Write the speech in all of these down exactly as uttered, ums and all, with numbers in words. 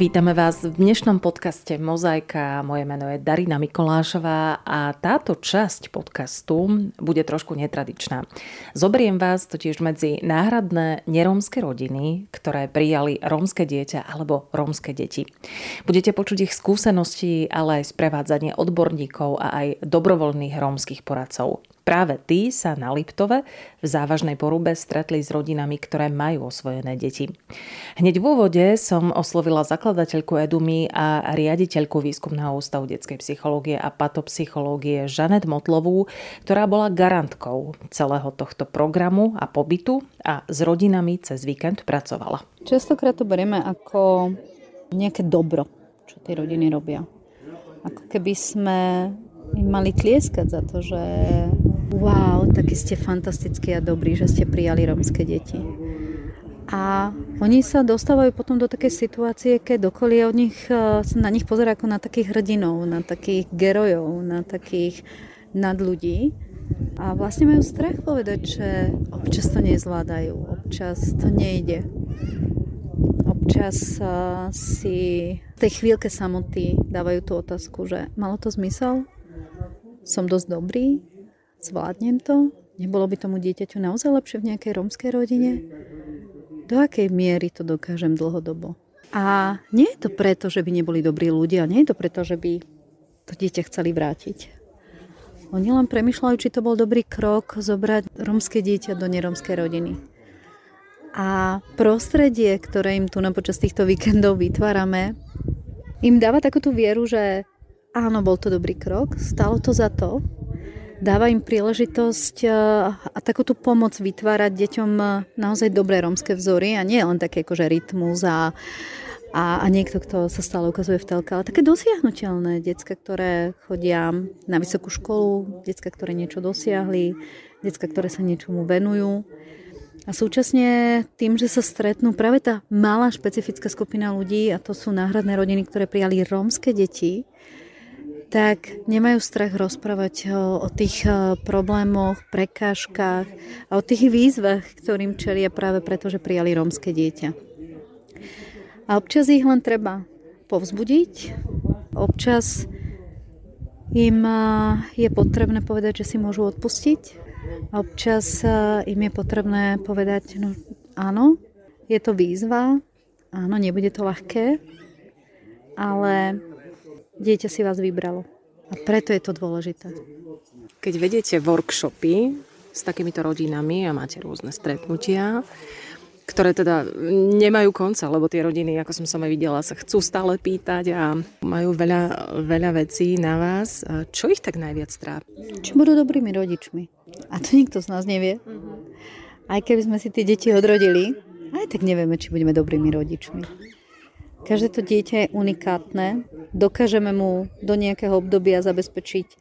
Vítame vás v dnešnom podcaste Mozaika. Moje meno je Darina Mikolášová a táto časť podcastu bude trošku netradičná. Zoberiem vás totiž medzi náhradné nerómske rodiny, ktoré prijali rómske dieťa alebo rómske deti. Budete počuť ich skúsenosti, ale aj sprevádzanie odborníkov a aj dobrovoľných rómskych poradcov. Práve tí sa na Liptove v závažnej porube stretli s rodinami, ktoré majú osvojené deti. Hneď v úvode som oslovila zakladateľku EDUMI a riaditeľku Výskumného ústavu detskej psychológie a patopsychológie Žanet Motlovú, ktorá bola garantkou celého tohto programu a pobytu a s rodinami cez víkend pracovala. Častokrát to berieme ako nejaké dobro, čo tie rodiny robia. Ako keby sme im mali tlieskať za to, že wow, takí ste fantastickí a dobrí, že ste prijali rómske deti. A oni sa dostávajú potom do takej situácie, keď okolie od nich, na nich pozerá ako na takých hrdinov, na takých gerojov, na takých nadľudí. A vlastne majú strach povedať, že občas to nezvládajú, občas to nejde. Občas si v tej chvíľke samoty dávajú tú otázku, že malo to zmysel? Som dosť dobrý? Zvládnem to? Nebolo by tomu dieťaťu naozaj lepšie v nejakej rómskej rodine? Do akej miery to dokážem dlhodobo? A nie je to preto, že by neboli dobrí ľudia, nie je to preto, že by to dieťa chceli vrátiť. Oni len premýšľajú, či to bol dobrý krok zobrať rómske dieťa do nerómskej rodiny. A prostredie, ktoré im tu na počas týchto víkendov vytvárame, im dáva takúto vieru, že áno, bol to dobrý krok, stalo to za to. Dáva im príležitosť a takúto pomoc vytvárať deťom naozaj dobré rómske vzory a nie len také akože rytmus a, a, a niekto, kto sa stále ukazuje v telke, ale také dosiahnuteľné decka, ktoré chodia na vysokú školu, decka, ktoré niečo dosiahli, decka, ktoré sa niečomu venujú. A súčasne tým, že sa stretnú práve tá malá špecifická skupina ľudí, a to sú náhradné rodiny, ktoré prijali rómske deti, tak nemajú strach rozprávať o, o tých problémoch, prekážkach a o tých výzvach, ktorým čelia práve preto, že prijali rómske dieťa. A občas ich len treba povzbudiť, občas im je potrebné povedať, že si môžu odpustiť, a občas im je potrebné povedať, no áno, je to výzva, áno, nebude to ľahké, ale dieťa si vás vybralo. A preto je to dôležité. Keď vedete workshopy s takýmito rodinami a máte rôzne stretnutia, ktoré teda nemajú konca, lebo tie rodiny, ako som sama videla, sa chcú stále pýtať a majú veľa, veľa vecí na vás. Čo ich tak najviac trápi? Či budú dobrými rodičmi? A to nikto z nás nevie. Aj keby sme si tie deti odrodili, aj tak nevieme, či budeme dobrými rodičmi. Každé to dieťa je unikátne. Dokážeme mu do nejakého obdobia zabezpečiť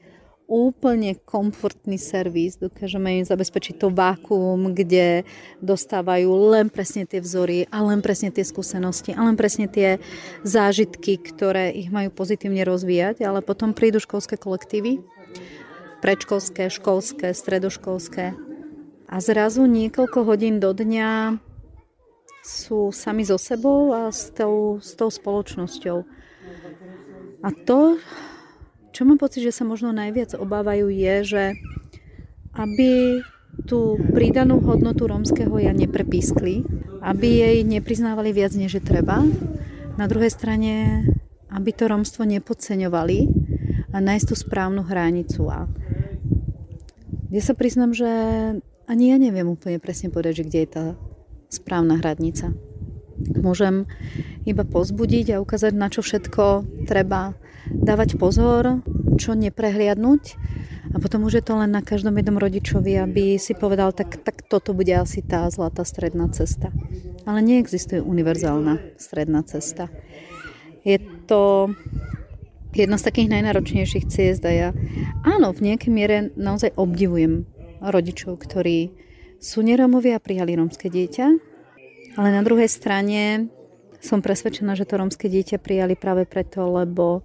úplne komfortný servis. Dokážeme im zabezpečiť to vákuum, kde dostávajú len presne tie vzory a len presne tie skúsenosti a len presne tie zážitky, ktoré ich majú pozitívne rozvíjať. Ale potom prídu školské kolektívy, predškolské, školské, stredoškolské. A zrazu niekoľko hodín do dňa sú sami so sebou a s tou, s tou spoločnosťou. A to, čo mám pocit, že sa možno najviac obávajú, je, že aby tú pridanú hodnotu rómskeho ja neprepískli, aby jej nepriznávali viac, než je treba. Na druhej strane, aby to rómstvo nepodceňovali a nájsť tú správnu hranicu. A ja sa priznám, že ani ja neviem úplne presne povedať, že kde je tá správna hradnica. Môžem iba povzbudiť a ukázať, na čo všetko treba dávať pozor, čo neprehliadnúť. A potom už je to len na každom jednom rodičovi, aby si povedal, tak, tak toto bude asi tá zlatá stredná cesta. Ale neexistuje univerzálna stredná cesta. Je to jedna z takých najnáročnejších ciest a ja áno, v nejakej miere naozaj obdivujem rodičov, ktorí sú nerómovia a prijali rómske dieťa, ale na druhej strane Som presvedčená, že to rómske dieťa prijali práve preto, lebo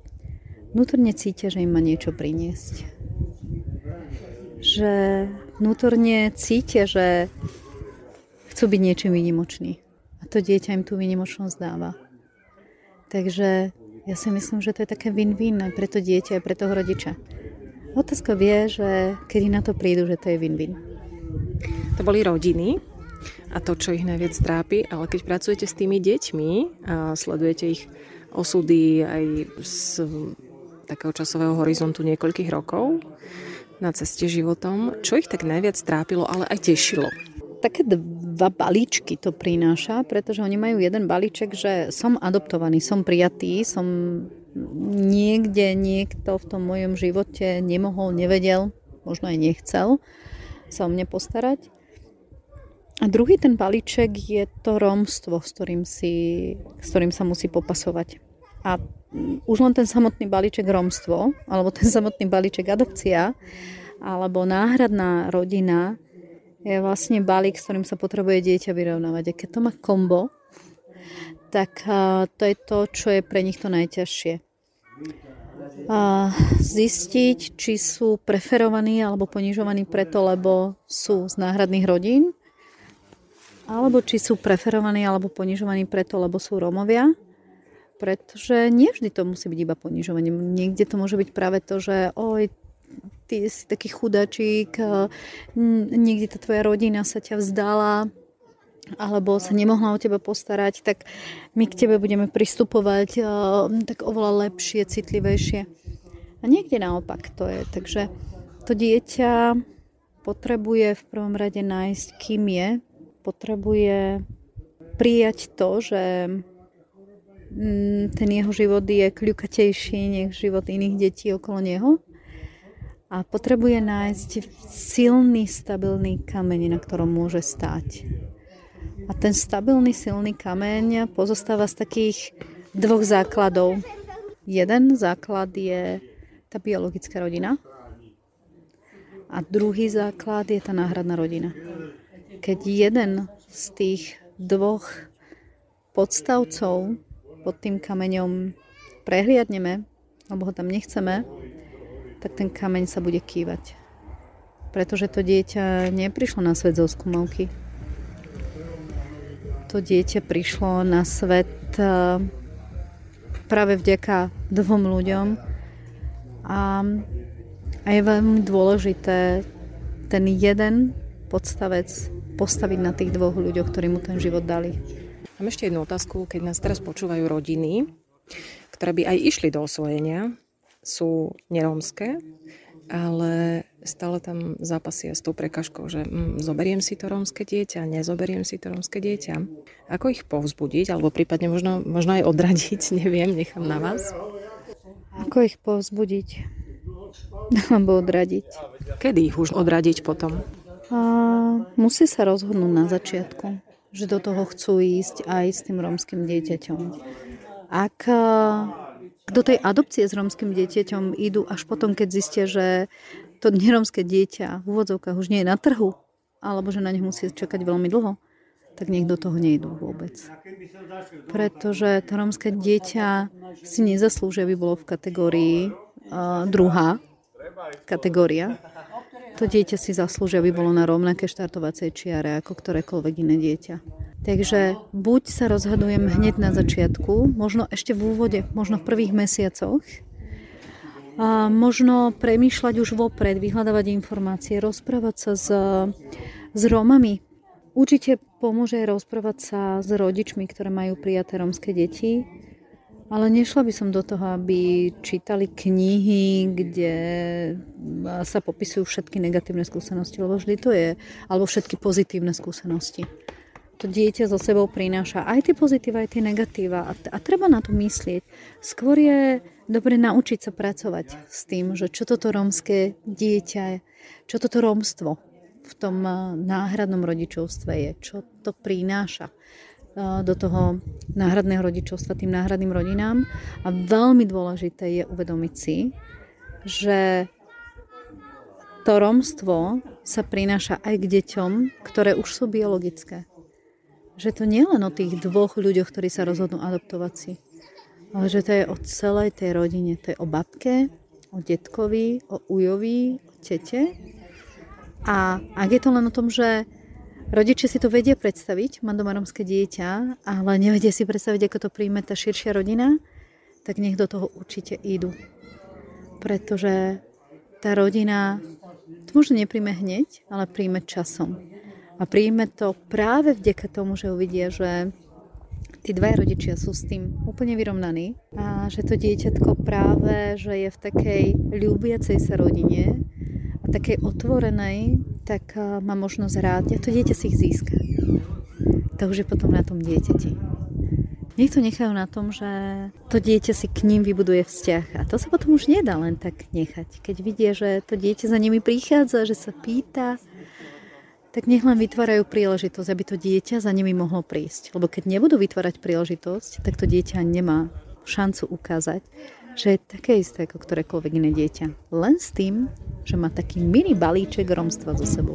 vnútorne cítia, že im má niečo priniesť. Že vnútorne cítia, že chcú byť niečím výnimočný. A to dieťa im tú výnimočnosť dáva. Takže ja si myslím, že to je také win-win aj pre to dieťa, aj pre toho rodiča. Otázka vie, že kedy na to prídu, že to je win-win. To boli rodiny a to, čo ich najviac trápi, ale keď pracujete s tými deťmi a sledujete ich osudy aj z takého časového horizontu niekoľkých rokov na ceste životom, čo ich tak najviac trápilo, ale aj tešilo? Také dva balíčky to prináša, pretože oni majú jeden balíček, že som adoptovaný, som prijatý, som niekde niekto v tom mojom živote nemohol, nevedel, možno aj nechcel sa o mne postarať. A druhý ten balíček je to rómstvo, s ktorým, si, s ktorým sa musí popasovať. A už len ten samotný balíček rómstvo, alebo ten samotný balíček adopcia, alebo náhradná rodina, je vlastne balík, s ktorým sa potrebuje dieťa vyrovnávať. A keď to má kombo, tak to je to, čo je pre nich to najťažšie. A zistiť, či sú preferovaní alebo ponižovaní preto, lebo sú z náhradných rodín, alebo či sú preferovaní alebo ponižovaní preto, lebo sú Rómovia. Pretože nie vždy to musí byť iba ponižovanie. Niekde to môže byť práve to, že oj, ty si taký chudačík, niekde tá tvoja rodina sa ťa vzdala alebo sa nemohla o teba postarať, tak my k tebe budeme pristupovať tak oveľa lepšie, citlivejšie. A niekde naopak to je. Takže to dieťa potrebuje v prvom rade nájsť, kým je. Potrebuje prijať to, že ten jeho život je kľukatejší než život iných detí okolo neho. A potrebuje nájsť silný, stabilný kameň, na ktorom môže stáť. A ten stabilný, silný kameň pozostáva z takých dvoch základov. Jeden základ je tá biologická rodina a druhý základ je tá náhradná rodina. Keď jeden z tých dvoch podstavcov pod tým kameňom prehliadneme, alebo ho tam nechceme, tak ten kameň sa bude kývať. Pretože to dieťa neprišlo na svet zo skúmavky. To dieťa prišlo na svet práve vďaka dvom ľuďom a, a je veľmi dôležité ten jeden podstavec postaviť na tých dvoch ľuďoch, ktorí mu ten život dali. Mám ešte jednu otázku, keď nás teraz počúvajú rodiny, ktoré by aj išli do osvojenia, sú nerómske, ale stále tam zápasia s tou prekažkou, že mm, zoberiem si to rómske dieťa, nezoberiem si to rómske dieťa. Ako ich povzbudiť, alebo prípadne možno, možno aj odradiť, neviem, nechám na vás. Ako ich povzbudiť? Alebo odradiť? Kedy ich už odradiť potom? A musí sa rozhodnúť na začiatku, že do toho chcú ísť aj s tým rómskym dieťaťom. Ak do tej adopcie s rómskym dieťaťom idú až potom, keď zistia, že to nerómske dieťa v úvodzovkách už nie je na trhu, alebo že na nich musí čakať veľmi dlho, tak nech do toho nejdú vôbec. Pretože to rómske dieťa si nezaslúži, aby bolo v kategórii uh, druhá kategória. To dieťa si zaslúži, aby bolo na rovnaké štartovacej čiare ako ktorékoľvek iné dieťa. Takže buď sa rozhodujem hneď na začiatku, možno ešte v úvode, možno v prvých mesiacoch, a možno premýšľať už vopred, vyhľadávať informácie, rozprávať sa s, s Rómami. Určite pomôže rozprávať sa s rodičmi, ktoré majú prijaté rómske deti, ale nešla by som do toho, aby čítali knihy, kde sa popisujú všetky negatívne skúsenosti, lebo vždy to je, alebo všetky pozitívne skúsenosti. To dieťa so sebou prináša aj tie pozitíva, aj tie negatíva a, t- a treba na to myslieť. Skôr je dobre naučiť sa pracovať s tým, že čo toto rómske dieťa je, čo toto rómstvo v tom náhradnom rodičovstve je, čo to prináša do toho náhradného rodičovstva tým náhradným rodinám. A veľmi dôležité je uvedomiť si, že to rómstvo sa prináša aj k deťom, ktoré už sú biologické. Že to nie len o tých dvoch ľuďoch, ktorí sa rozhodnú adoptovať si, ale že to je o celej tej rodine. To je o babke, o detkovi, o ujovi, o tete. A ak je to len o tom, že rodičia si to vedia predstaviť, mám doma romské dieťa, ale nevedia si predstaviť, ako to príjme tá širšia rodina, tak nech do toho určite idú. Pretože tá rodina to možno nepríjme hneď, ale príjme časom. A príjme to práve vďaka tomu, že uvidia, že tí dvaja rodičia sú s tým úplne vyrovnaní a že to dieťatko práve, že je v takej ľúbiacej sa rodine a takej otvorenej, tak má možnosť rád, to dieťa si ich získa. To už je potom na tom dieťati. Nech to nechajú na tom, že to dieťa si k ním vybuduje vzťah. A to sa potom už nedá len tak nechať. Keď vidie, že to dieťa za nimi prichádza, že sa pýta, tak nech len vytvárajú príležitosť, aby to dieťa za nimi mohlo prísť. Lebo keď nebudú vytvárať príležitosť, tak to dieťa nemá šancu ukázať, že je také isté ako ktorékoľvek iné dieťa. Len s tým, že má taký mini balíček romstva so sebou.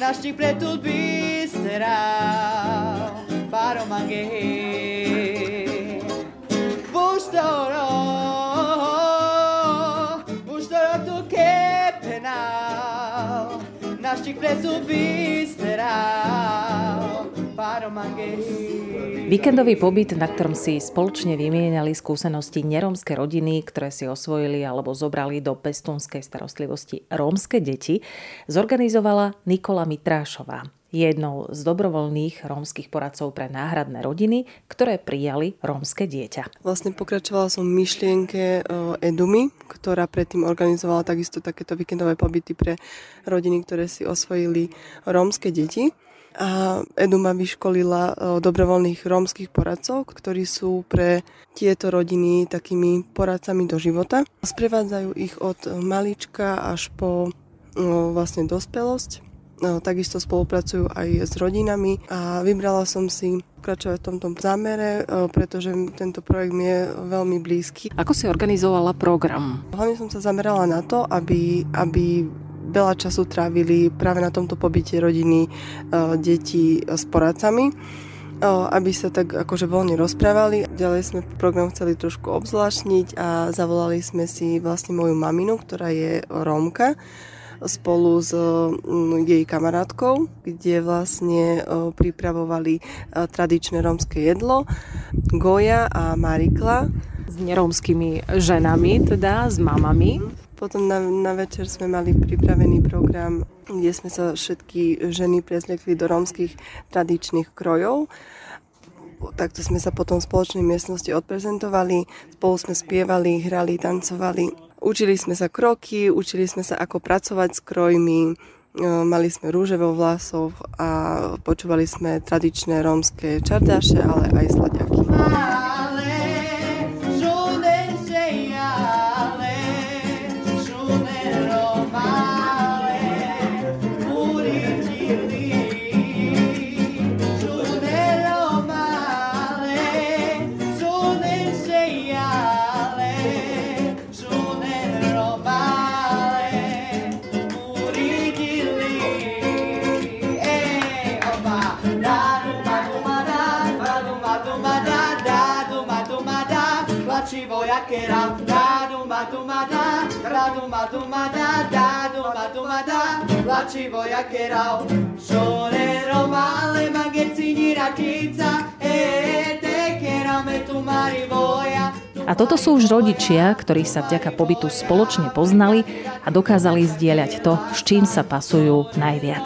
Našti pretud bisterau, paro mangehe. Buštoro, buštoro tu kepenau. Našti pretud bisterau, paro mangehe. Víkendový pobyt, na ktorom si spoločne vymieniali skúsenosti neromské rodiny, ktoré si osvojili alebo zobrali do pestúnskej starostlivosti rómske deti, zorganizovala Nikola Mitrášová, jednou z dobrovoľných rómskych poradcov pre náhradné rodiny, ktoré prijali rómske dieťa. Vlastne pokračovala som v myšlienke EDUMI, ktorá predtým organizovala takisto takéto víkendové pobyty pre rodiny, ktoré si osvojili rómske deti. A EDUMA vyškolila dobrovoľných rómskych poradcov, ktorí sú pre tieto rodiny takými poradcami do života. Sprevádzajú ich od malička až po no, vlastne dospelosť. No, takisto spolupracujú aj s rodinami a vybrala som si pokračovať v tomto zámere, pretože tento projekt mi je veľmi blízky. Ako si organizovala program? Hlavne som sa zamerala na to, aby... aby veľa času trávili práve na tomto pobyte rodiny, deti s poradcami, aby sa tak akože voľne rozprávali. Ďalej sme program chceli trošku obzvláštniť a zavolali sme si vlastne moju maminu, ktorá je Rómka, spolu s jej kamarátkou, kde vlastne pripravovali tradičné rómske jedlo, goja a marikla. S nerómskymi ženami, teda s mamami. Potom na, na večer sme mali pripravený program, kde sme sa všetky ženy prezliekli do rómskych tradičných krojov. Takto sme sa potom v spoločnej miestnosti odprezentovali, spolu sme spievali, hrali, tancovali. Učili sme sa kroky, učili sme sa, ako pracovať s krojmi, mali sme rúže vo vlasoch a počúvali sme tradičné rómske čardáše, ale aj sladiaky. A toto sú už rodičia, ktorí sa vďaka pobytu spoločne poznali a dokázali zdieľať to, s čím sa pasujú najviac.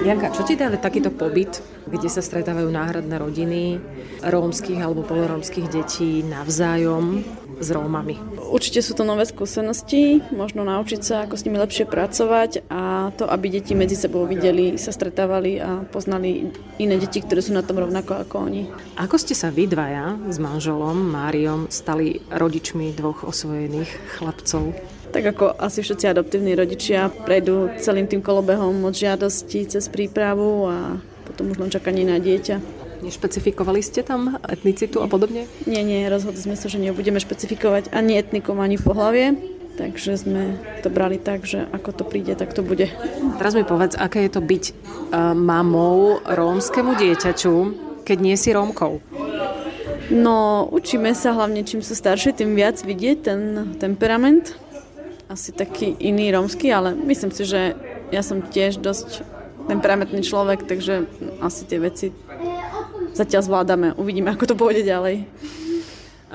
Janka, čo ti dáva takýto pobyt, kde sa stretávajú náhradné rodiny rómskych alebo polorómskych detí navzájom s Rómami? Určite sú to nové skúsenosti, možno naučiť sa, ako s nimi lepšie pracovať a to, aby deti medzi sebou videli, sa stretávali a poznali iné deti, ktoré sú na tom rovnako ako oni. Ako ste sa vy dvaja s manželom Máriom stali rodičmi dvoch osvojených chlapcov? Tak ako asi všetci adoptívni rodičia prejdú celým tým kolobehom od žiadosti cez prípravu a potom už len čakanie na dieťa. Nešpecifikovali ste tam etnicitu a podobne? Nie, nie, rozhodli sme sa, že nebudeme špecifikovať ani etnikom, ani pohlavie, takže sme to brali tak, že ako to príde, tak to bude. Teraz mi povedz, aké je to byť uh, mamou rómskemu dieťaču, keď nie si Rómkou? No, učíme sa hlavne, čím sú staršie, tým viac vidieť ten temperament. Asi taký iný rómsky, ale myslím si, že ja som tiež dosť temperamentný človek, takže asi tie veci zatiaľ zvládame. Uvidíme, ako to pôjde ďalej.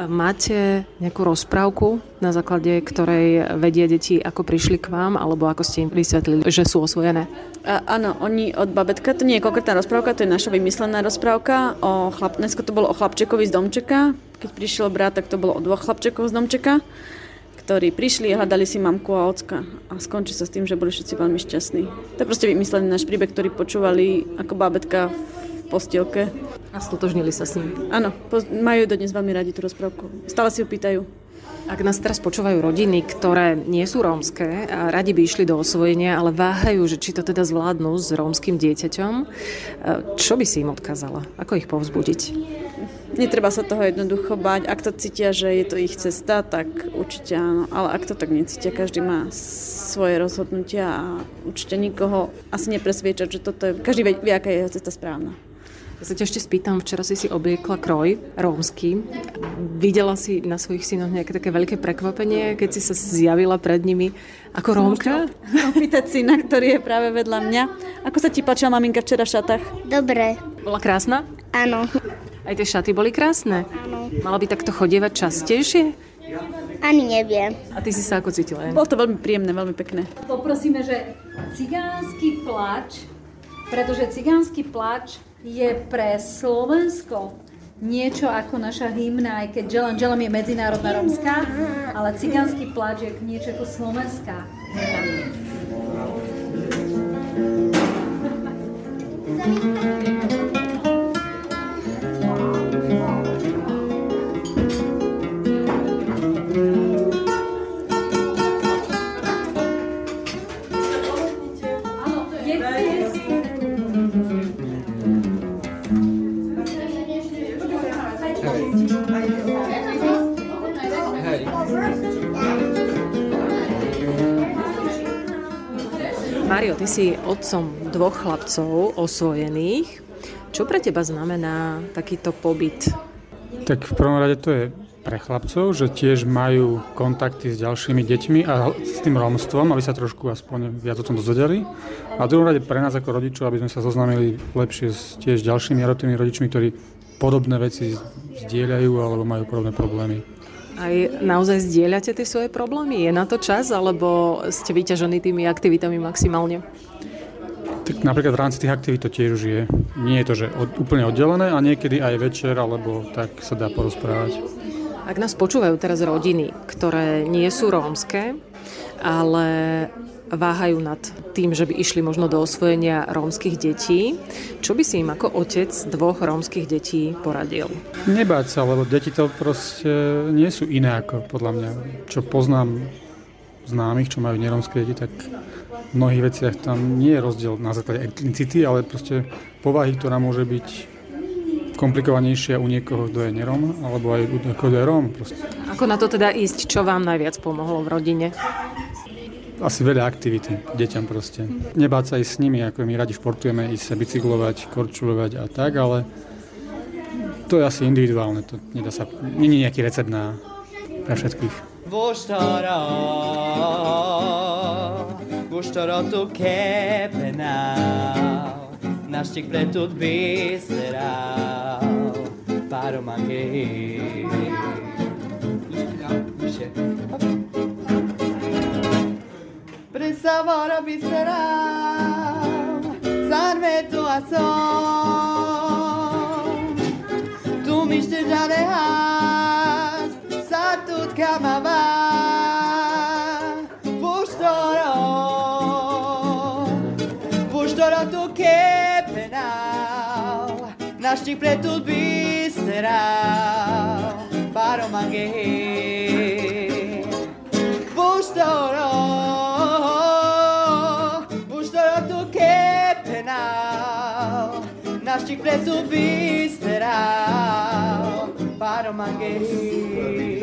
Máte nejakú rozprávku, na základe ktorej vedia deti, ako prišli k vám, alebo ako ste im vysvetlili, že sú osvojené? A, áno, oni od babetka, to nie je konkrétna rozprávka, to je naša vymyslená rozprávka. O chlap... Dnesko to bolo o chlapčekovi z domčeka. Keď prišiel brat, tak to bolo o dvoch chlapčekov z domčeka, ktorí prišli a hľadali si mamku a ocka. A skončí sa s tým, že boli všetci veľmi šťastní. To je proste vymyslený náš príbeh, ktorý počúvali ako babetka postielke. A stotožnili sa s ním. Áno, majú dodnes veľmi radi tú rozprávku. Stále si ju pýtajú. Ak nás teraz počúvajú rodiny, ktoré nie sú rómske a radi by išli do osvojenia, ale váhajú, že či to teda zvládnu s rómskym dieťaťom, čo by si im odkázala? Ako ich povzbudiť? Netreba sa toho jednoducho báť. Ak to cítia, že je to ich cesta, tak určite áno. Ale ak to tak necítia, každý má svoje rozhodnutia a určite nikoho asi nepresviečať, že toto je... Každý vie, aká je jeho cesta správna. Ja sa ťa ešte spýtam, včera si si obliekla kroj rómsky. Videla si na svojich synoch nejaké také veľké prekvapenie, keď si sa zjavila pred nimi ako Rómka? Opýtať syna, ktorý je práve vedľa mňa. Ako sa ti páčila maminka včera v šatách? Dobre. Bola krásna? Áno. Aj tie šaty boli krásne? Áno. Mala by takto chodievať častejšie? Ani neviem. A ty si sa ako cítila? Bolo to veľmi príjemné, veľmi pekné. Poprosíme, že cigánsky plač, pretože cigánsky plač je pre Slovensko niečo ako naša hymna, aj keď Dželem, Dželem je medzinárodná romská, ale cigánsky pláč je niečo ako slovenská hymna. Mário, ty si otcom dvoch chlapcov osvojených. Čo pre teba znamená takýto pobyt? Tak v prvom rade to je pre chlapcov, že tiež majú kontakty s ďalšími deťmi a s tým rómstvom, aby sa trošku aspoň viac o tom dozvedeli. A v druhom rade pre nás ako rodičov, aby sme sa zoznámili lepšie s tiež ďalšími adoptívnymi rodičmi, ktorí podobné veci zdieľajú alebo majú podobné problémy. Aj naozaj zdieľate tie svoje problémy? Je na to čas, alebo ste vyťažení tými aktivitami maximálne? Tak napríklad v rámci tých aktivít to tiež už je. Nie je to, že od, úplne oddelené a niekedy aj večer, alebo tak sa dá porozprávať. Ak nás počúvajú teraz rodiny, ktoré nie sú rómske, ale váhajú nad tým, že by išli možno do osvojenia rómskych detí. Čo by si im ako otec dvoch rómskych detí poradil? Nebáť sa, lebo deti to proste nie sú iné ako podľa mňa. Čo poznám známych, čo majú nerómske deti, tak v mnohých veciach tam nie je rozdiel na základe etnicity, ale proste povahy, ktorá môže byť komplikovanejšia u niekoho, kto je neróm, alebo aj u niekoho, kto je róm. Proste. Ako na to teda ísť? Čo vám najviac pomohlo v rodine? Asi veľa aktivity deťam proste. Nebáť sa ísť s nimi, ako my radi športujeme, ísť sa bicyklovať, korčulovať a tak, ale to je asi individuálne, to nedá sa, nie je nejaký recept na, na všetkých. Voštara, voštara to kepená, naštek preto dbysera, páromangej. Presavara biserá, za arme tua som. Tu mi ste alejas, sa tu camava. Pustoró, pustoró tu que penal, našich pretud bisterá, para mangueje. Pustoró. Našich pretu vysteral pár mangerí.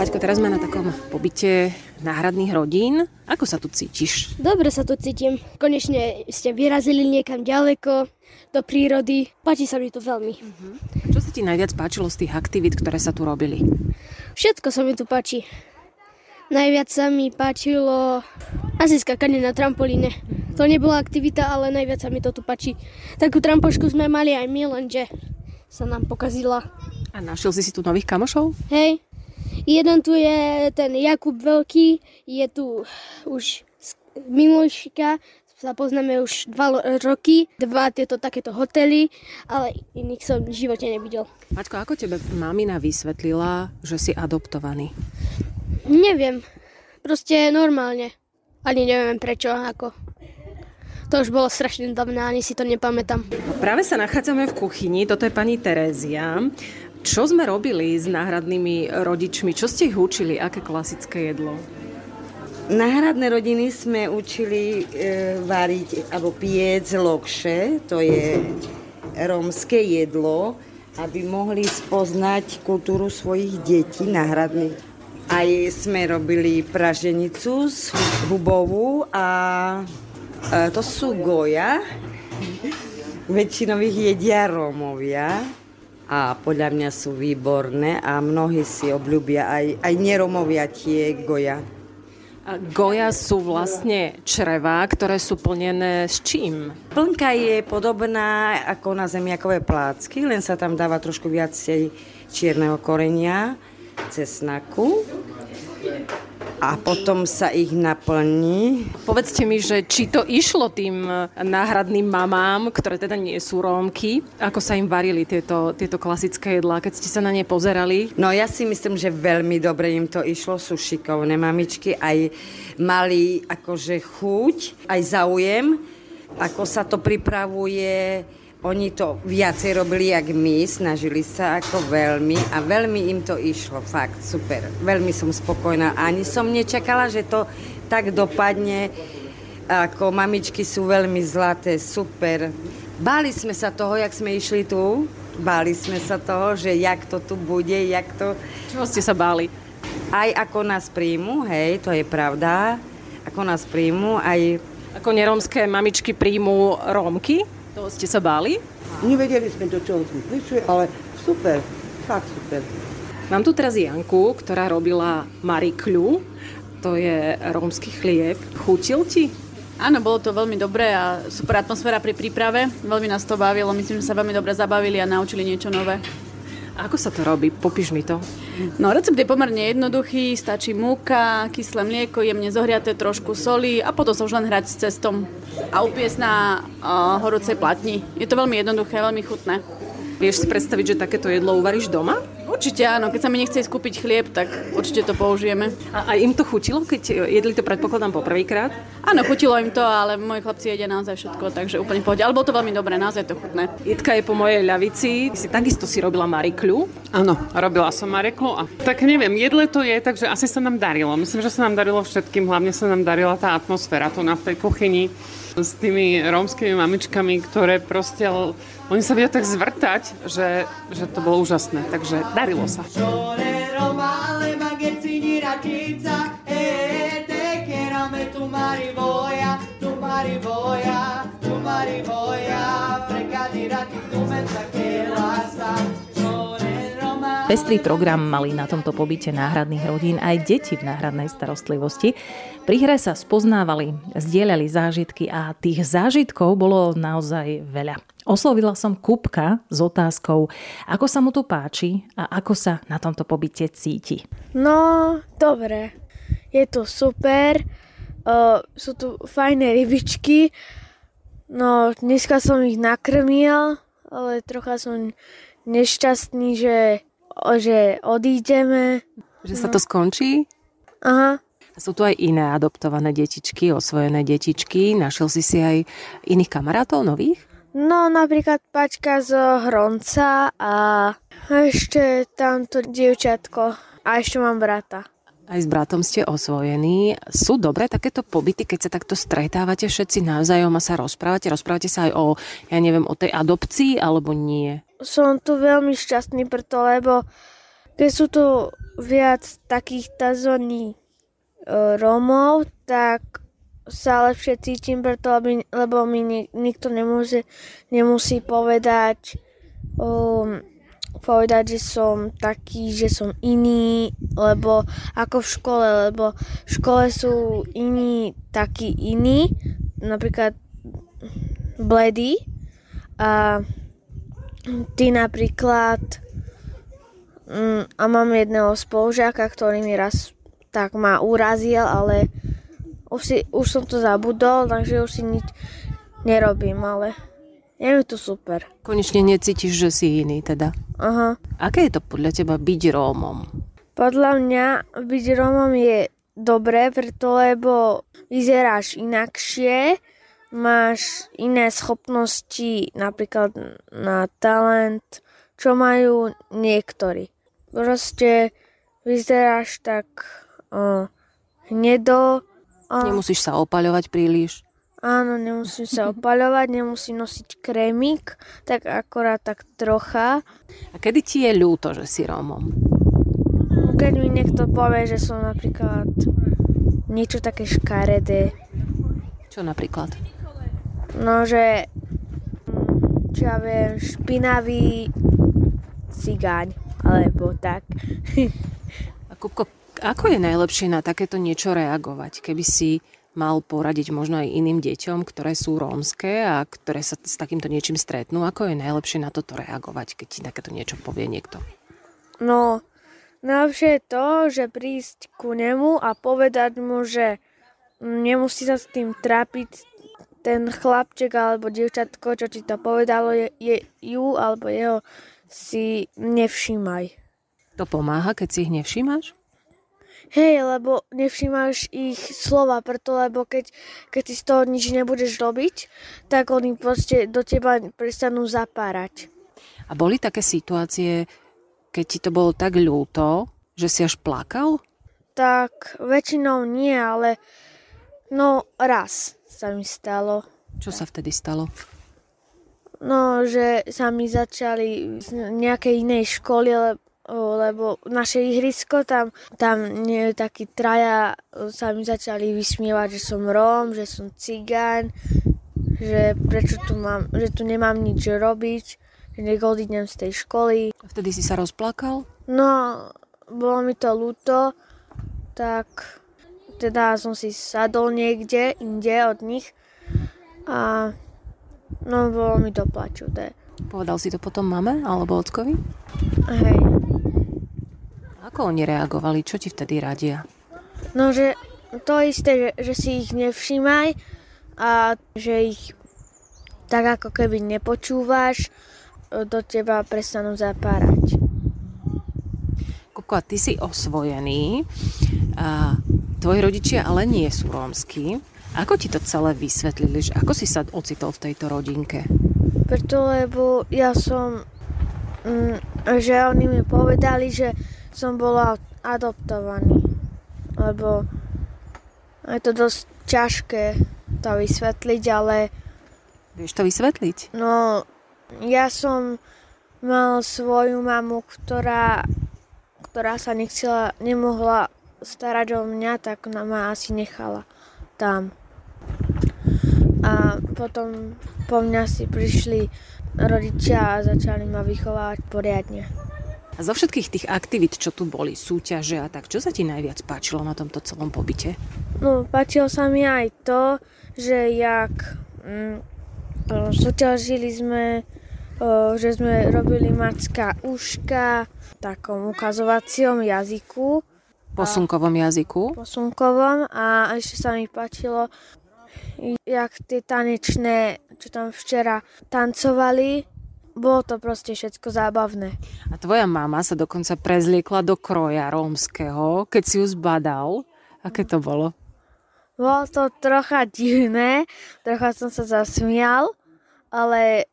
Paťko, teraz má na takom pobyte náhradných rodín. Ako sa tu cítiš? Dobre sa tu cítim. Konečne ste vyrazili niekam ďaleko, do prírody. Páči sa mi to veľmi. Uh-huh. Čo sa ti najviac páčilo z tých aktivít, ktoré sa tu robili? Všetko sa mi tu páči. Najviac sa mi páčilo asi skákanie na trampolíne. To nebola aktivita, ale najviac sa mi to tu páči. Takú trampošku sme mali aj my, lenže sa nám pokazila. A našiel si si tu nových kamošov? Hej. Jeden tu je ten Jakub Veľký, je tu už Miloška, sa poznáme už dva roky, dva tieto takéto hotely, ale iných som v živote nevidel. Maťko, ako tebe mamina vysvetlila, že si adoptovaný? Neviem, proste normálne. Ani neviem prečo, ako... To už bolo strašne dávno, ani si to nepamätám. Práve sa nachádzame v kuchyni, toto je pani Terézia. Čo sme robili s náhradnými rodičmi? Čo ste ich učili? Aké klasické jedlo? Náhradné rodiny sme učili e, variť alebo piec lokše, to je rómske jedlo, aby mohli spoznať kultúru svojich detí náhradných. Aj sme robili praženicu z hubovú a e, to sú goja. Väčšinou ich jedia Rómovia a podľa mňa sú výborné a mnohí si obľúbia aj, aj nerómovia tie goja. A goja sú vlastne črevá, ktoré sú plnené s čím? Plnka je podobná ako na zemiakové plácky, len sa tam dáva trošku viac čierneho korenia, cesnaku a potom sa ich naplní. Povedzte mi, že či to išlo tým náhradným mamám, ktoré teda nie sú Rómky, ako sa im varili tieto, tieto klasické jedlá, keď ste sa na ne pozerali? No ja si myslím, že veľmi dobre im to išlo, sú šikovné mamičky, aj mali akože chuť, aj záujem, ako sa to pripravuje. Oni to viacej robili, jak my, snažili sa ako veľmi a veľmi im to išlo, fakt, super. Veľmi som spokojná, ani som nečakala, že to tak dopadne, ako mamičky sú veľmi zlaté, super. Báli sme sa toho, jak sme išli tu, báli sme sa toho, že jak to tu bude, jak to... Čoho ste sa báli? Aj ako nás príjmu, hej, to je pravda, ako nás príjmu, aj... Ako neromské mamičky príjmu Rómky? To ste sa báli? Nevedeli sme, do čoho sme prišli, ale super, fakt super. Mám tu teraz Janku, ktorá robila marikľu, to je rómsky chlieb. Chutil ti? Áno, bolo to veľmi dobré a super atmosféra pri príprave. Veľmi nás to bavilo, myslím, že sa veľmi dobre zabavili a naučili niečo nové. A ako sa to robí? Popíš mi to. No, recept je pomerne jednoduchý, stačí múka, kyslé mlieko, jemne zohriaté, trošku soli a potom sa už len hrať s cestom a upiesť na uh, horúcej platni. Je to veľmi jednoduché, veľmi chutné. Vieš si predstaviť, že takéto jedlo uvaríš doma? Určite áno, keď sa mi nechce skúpiť chlieb, tak určite to použijeme. A, a im to chutilo, keď jedli to, predpokladám, poprvýkrát? Áno, chutilo im to, ale moji chlapci jedia naozaj všetko, takže úplne v pohode. Ale bolo to veľmi dobré, naozaj to chutné. Jitka je po mojej ľavici, si takisto si robila marikľu? Áno, robila som marikľu a tak neviem, jedle to je, takže asi sa nám darilo. Myslím, že sa nám darilo všetkým, hlavne sa nám darila tá atmosféra tu na v tej kuchyni. S tými rómskymi mamičkami, ktoré proste, oni sa vedia tak zvrtať, že, že to bolo úžasné. Takže darilo sa. Pestrý program mali na tomto pobyte náhradných rodín aj deti v náhradnej starostlivosti. Pri hre sa spoznávali, zdieľali zážitky a tých zážitkov bolo naozaj veľa. Oslovila som Kupka s otázkou, ako sa mu tu páči a ako sa na tomto pobyte cíti. No, dobre. Je to super. Uh, sú tu fajné rybičky No, dneska som ich nakrmil, ale trocha som nešťastný, že, že odídeme. Že sa no. to skončí? Aha. A sú tu aj iné adoptované detičky, osvojené detičky. Našiel si si aj iných kamarátov, nových? No, napríklad Pačka z Hronca a ešte tamto dievčatko. A ešte mám brata. Aj s bratom ste osvojení. Sú dobré takéto pobyty, keď sa takto stretávate všetci navzájom a sa rozprávate? Rozprávate sa aj o, ja neviem, o tej adopcii alebo nie? Som tu veľmi šťastný preto, lebo keď sú tu viac takých tazónnych Rómov, tak sa lepšie cítim, preto, aby, lebo mi ni, nikto nemôže, nemusí povedať, um, povedať, že som taký, že som iný, lebo ako v škole, lebo v škole sú iní takí iní, napríklad bledí a ty napríklad um, a mám jedného spolužiaka, ktorý mi raz tak ma urazil, ale už, si, už som to zabudol, takže už si nič nerobím, ale je mi to super. Konečne necítiš, že si iný teda? Aha. Aké je to podľa teba byť Rómom? Podľa mňa byť Rómom je dobré, preto lebo vyzeráš inakšie, máš iné schopnosti, napríklad na talent, čo majú niektorí. Proste vyzeráš tak hnedo. Nemusíš sa opaľovať príliš. Áno, nemusím sa opaľovať, nemusím nosiť krémik, tak akorát tak trocha. A kedy ti je ľúto, že si Rómom? Keď mi niekto povie, že som napríklad niečo také škaredé. Čo napríklad? No, že čo ja viem, špinavý cigáň, alebo tak. A Kupko, ako je najlepšie na takéto niečo reagovať, keby si mal poradiť možno aj iným deťom, ktoré sú rómske a ktoré sa s takýmto niečím stretnú? Ako je najlepšie na toto reagovať, keď ti takéto niečo povie niekto? No, najlepšie je to, že prísť ku nemu a povedať mu, že nemusí sa s tým trápiť. Ten chlapček alebo dievčatko, čo ti to povedalo, je, je, ju alebo jeho si nevšímaj. To pomáha, keď si ich nevšímaš? Hej, lebo nevšímaš ich slova, preto lebo keď, keď si z toho nič nebudeš robiť, tak oni proste do teba prestanú zapárať. A boli také situácie, keď ti to bolo tak ľúto, že si až plakal? Tak väčšinou nie, ale no raz sa mi stalo. Čo sa vtedy stalo? No, že sa mi začali z nejakej inej školy, lebo lebo naše ihrisko, tam, tam nie, takí traja sa mi začali vysmievať, že som Róm, že som cigán, že prečo tu mám, že tu nemám nič robiť, že neodídem z tej školy. A vtedy si sa rozplakal? No, bolo mi to ľúto, tak teda som si sadol niekde inde od nich a no, bolo mi to plačuté. Povedal si to potom mame alebo ockovi? Hej. Ako oni reagovali? Čo ti vtedy radia? No, že to isté, že, že si ich nevšímaj a že ich tak ako keby nepočúvaš, do teba prestanú zapárať. Kupko, a ty si osvojený. A tvoji rodičia ale nie sú rómski. Ako ti to celé vysvetlili? Že ako si sa ocitol v tejto rodinke? Preto, lebo ja som, že oni mi povedali, že som bola adoptovaný, lebo je to dosť ťažké to vysvetliť, ale... Vieš to vysvetliť? No, ja som mal svoju mamu, ktorá, ktorá sa nechcela, nemohla starať o mňa, tak ma asi nechala tam. A potom po mňa si prišli rodičia a začali ma vychovávať poriadne. A zo všetkých tých aktivít, čo tu boli, súťaže a tak, čo sa ti najviac páčilo na tomto celom pobyte? No, páčilo sa mi aj to, že jak mm, súťažili sme, o, že sme robili macka uška v takom ukazovacom jazyku. Posunkovom jazyku? Posunkovom a ešte sa mi páčilo jak tie tanečné čo tam včera tancovali. Bolo to proste všetko zábavné. A tvoja mama sa dokonca prezliekla do kroja rómskeho, keď si ju zbadal. Aké to bolo? Bolo to trocha divné, trocha som sa zasmial, ale,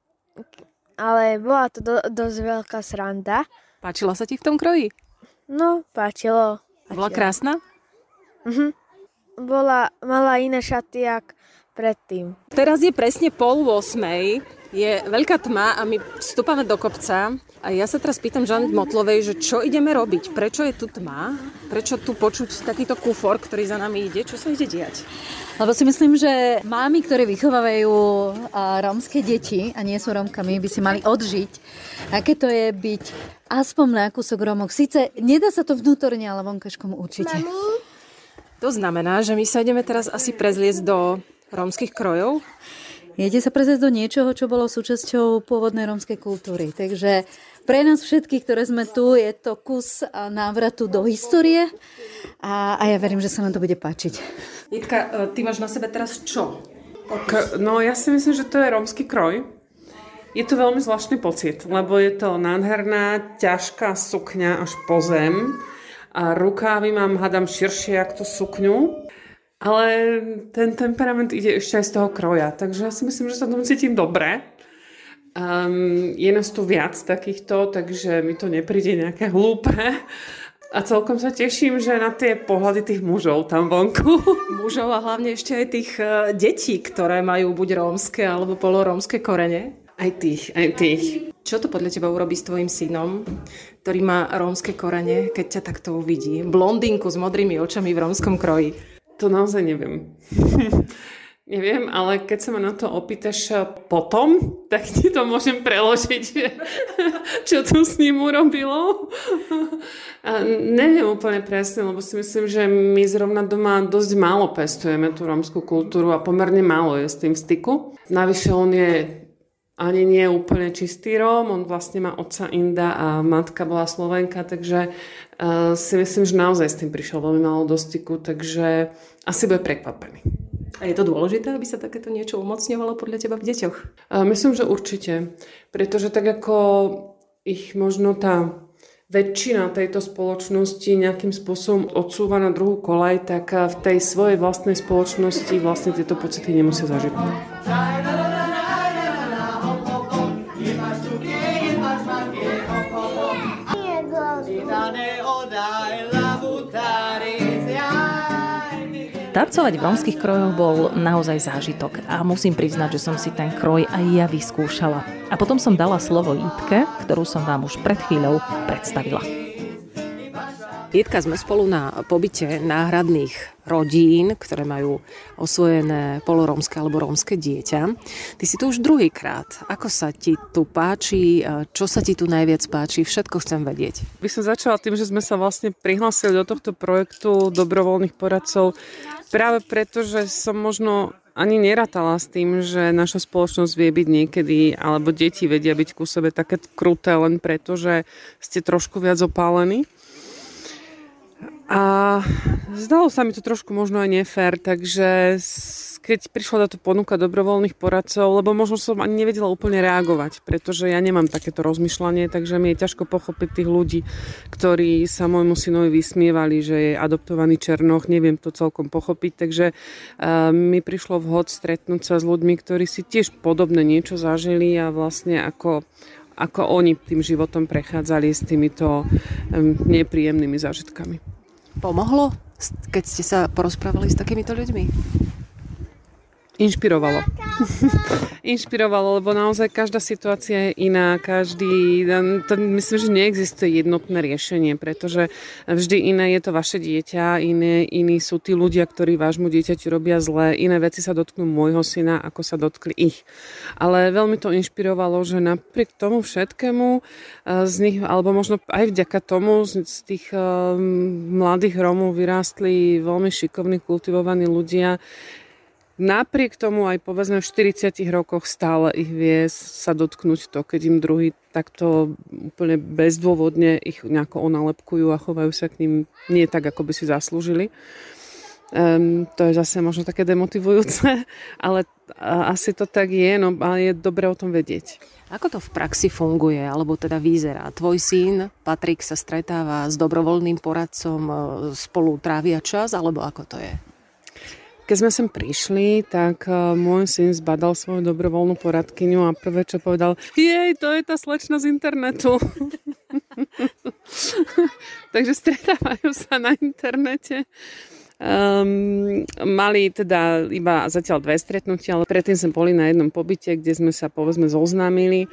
ale bola to do, dosť veľká sranda. Páčilo sa ti v tom kroji? No, páčilo. páčilo. Bola krásna? Mhm. Bola, mala iné šaty, jak predtým. Teraz je presne pol ôsmej, je veľká tma a my vstúpame do kopca. A ja sa teraz pýtam Žanet Motlovej, že čo ideme robiť? Prečo je tu tma? Prečo tu počuť takýto kufor, ktorý za nami ide? Čo sa ide diať? Lebo si myslím, že mámy, ktoré vychovávajú rómske deti a nie sú Rómkami, by si mali odžiť, aké to je byť aspoň na kúsok Rómok. Sice nedá sa to vnútorne, ale vonkažkom určite. Mami? To znamená, že my sa ideme teraz asi prezliecť do rómskych krojov? Idete sa prezrieť do niečoho, čo bolo súčasťou pôvodnej rómskej kultúry. Takže pre nás všetkých, ktoré sme tu, je to kus návratu do histórie a, a ja verím, že sa nám to bude páčiť. Jitka, ty máš na sebe teraz čo? K, no ja si myslím, že to je rómsky kroj. Je to veľmi zvláštny pocit, lebo je to nádherná, ťažká sukňa až po zem a rukávy mám, hádam, širšie, jak tú sukňu. Ale ten temperament ide ešte aj z toho kroja, takže ja si myslím, že sa tam cítim dobre. Um, je nás tu viac takýchto, takže mi to nepríde nejaké hlúpe. A celkom sa teším, že na tie pohľady tých mužov tam vonku. Mužov a hlavne ešte aj tých uh, detí, ktoré majú buď rómske alebo polorómske korene. Aj tých, aj tých. Čo to podľa teba urobí s tvojim synom, ktorý má rómske korene, keď ťa takto uvidí? Blondínku s modrými očami v rómskom kroji. To naozaj neviem. Neviem, ale keď sa ma na to opýtaš potom, tak ti to môžem preložiť, čo to s ním urobilo. A neviem úplne presne, lebo si myslím, že my zrovna doma dosť málo pestujeme tú rómskú kultúru a pomerne málo je s tým v styku. Navyše on je ani nie úplne čistý Róm, on vlastne má otca Inda a matka bola Slovenka, takže uh, si myslím, že naozaj s tým prišiel veľmi málo do styku, takže asi bude prekvapený. A je to dôležité, aby sa takéto niečo umocňovalo podľa teba v deťoch? Uh, myslím, že určite, pretože tak ako ich možno tá väčšina tejto spoločnosti nejakým spôsobom odsúva na druhú koľaj, tak v tej svojej vlastnej spoločnosti vlastne tieto pocity nemusia zažiť. Tancovať v rómskych krojoch bol naozaj zážitok a musím priznať, že som si ten kroj aj ja vyskúšala. A potom som dala slovo Jitke, ktorú som vám už pred chvíľou predstavila. Jitka, sme spolu na pobyte náhradných rodín, ktoré majú osvojené polorómske alebo rómske dieťa. Ty si tu už druhýkrát. Ako sa ti tu páči? Čo sa ti tu najviac páči? Všetko chcem vedieť. By som začala tým, že sme sa vlastne prihlásili do tohto projektu dobrovoľných poradcov práve preto, že som možno ani nerátala s tým, že naša spoločnosť vie byť niekedy, alebo deti vedia byť ku sebe také kruté len preto, že ste trošku viac opálení. A zdalo sa mi to trošku možno aj nefér, takže keď prišla táto ponuka dobrovoľných poradcov, lebo možno som ani nevedela úplne reagovať, pretože ja nemám takéto rozmýšľanie, takže mi je ťažko pochopiť tých ľudí, ktorí sa môjmu synovi vysmievali, že je adoptovaný Černoch, neviem to celkom pochopiť, takže uh, mi prišlo vhod stretnúť sa s ľuďmi, ktorí si tiež podobné niečo zažili a vlastne ako... ako oni tým životom prechádzali s týmito nepríjemnými zážitkami. Pomohlo, keď ste sa porozprávali s takýmito ľuďmi? Inšpirovalo. Inšpirovalo, lebo naozaj každá situácia je iná, každý, to myslím, že neexistuje jednotné riešenie, pretože vždy iné je to vaše dieťa, iné, iní sú tí ľudia, ktorí vášmu dieťaťu robia zle, iné veci sa dotknú môjho syna, ako sa dotkli ich. Ale veľmi to inšpirovalo, že napriek tomu všetkému z nich, alebo možno aj vďaka tomu z tých mladých Rómov vyrástli veľmi šikovní, kultivovaní ľudia. Napriek tomu aj povedzme v štyridsiatich rokoch stále ich vie sa dotknúť to, keď im druhý takto úplne bezdôvodne ich nejako onalepkujú a chovajú sa k ním nie tak, ako by si zaslúžili. Um, to je zase možno také demotivujúce, ale asi to tak je, no ale je dobre o tom vedieť. Ako to v praxi funguje, alebo teda vyzerá? Tvoj syn, Patrik, sa stretáva s dobrovoľným poradcom, spolu trávia čas, alebo ako to je? Keď sme sem prišli, tak môj syn zbadal svoju dobrovoľnú poradkyňu a prvé, čo povedal, jej, to je tá slečna z internetu. Takže stretávajú sa na internete. Um, mali teda iba zatiaľ dve stretnutia, ale predtým sme boli na jednom pobyte, kde sme sa povedzme zoznámili.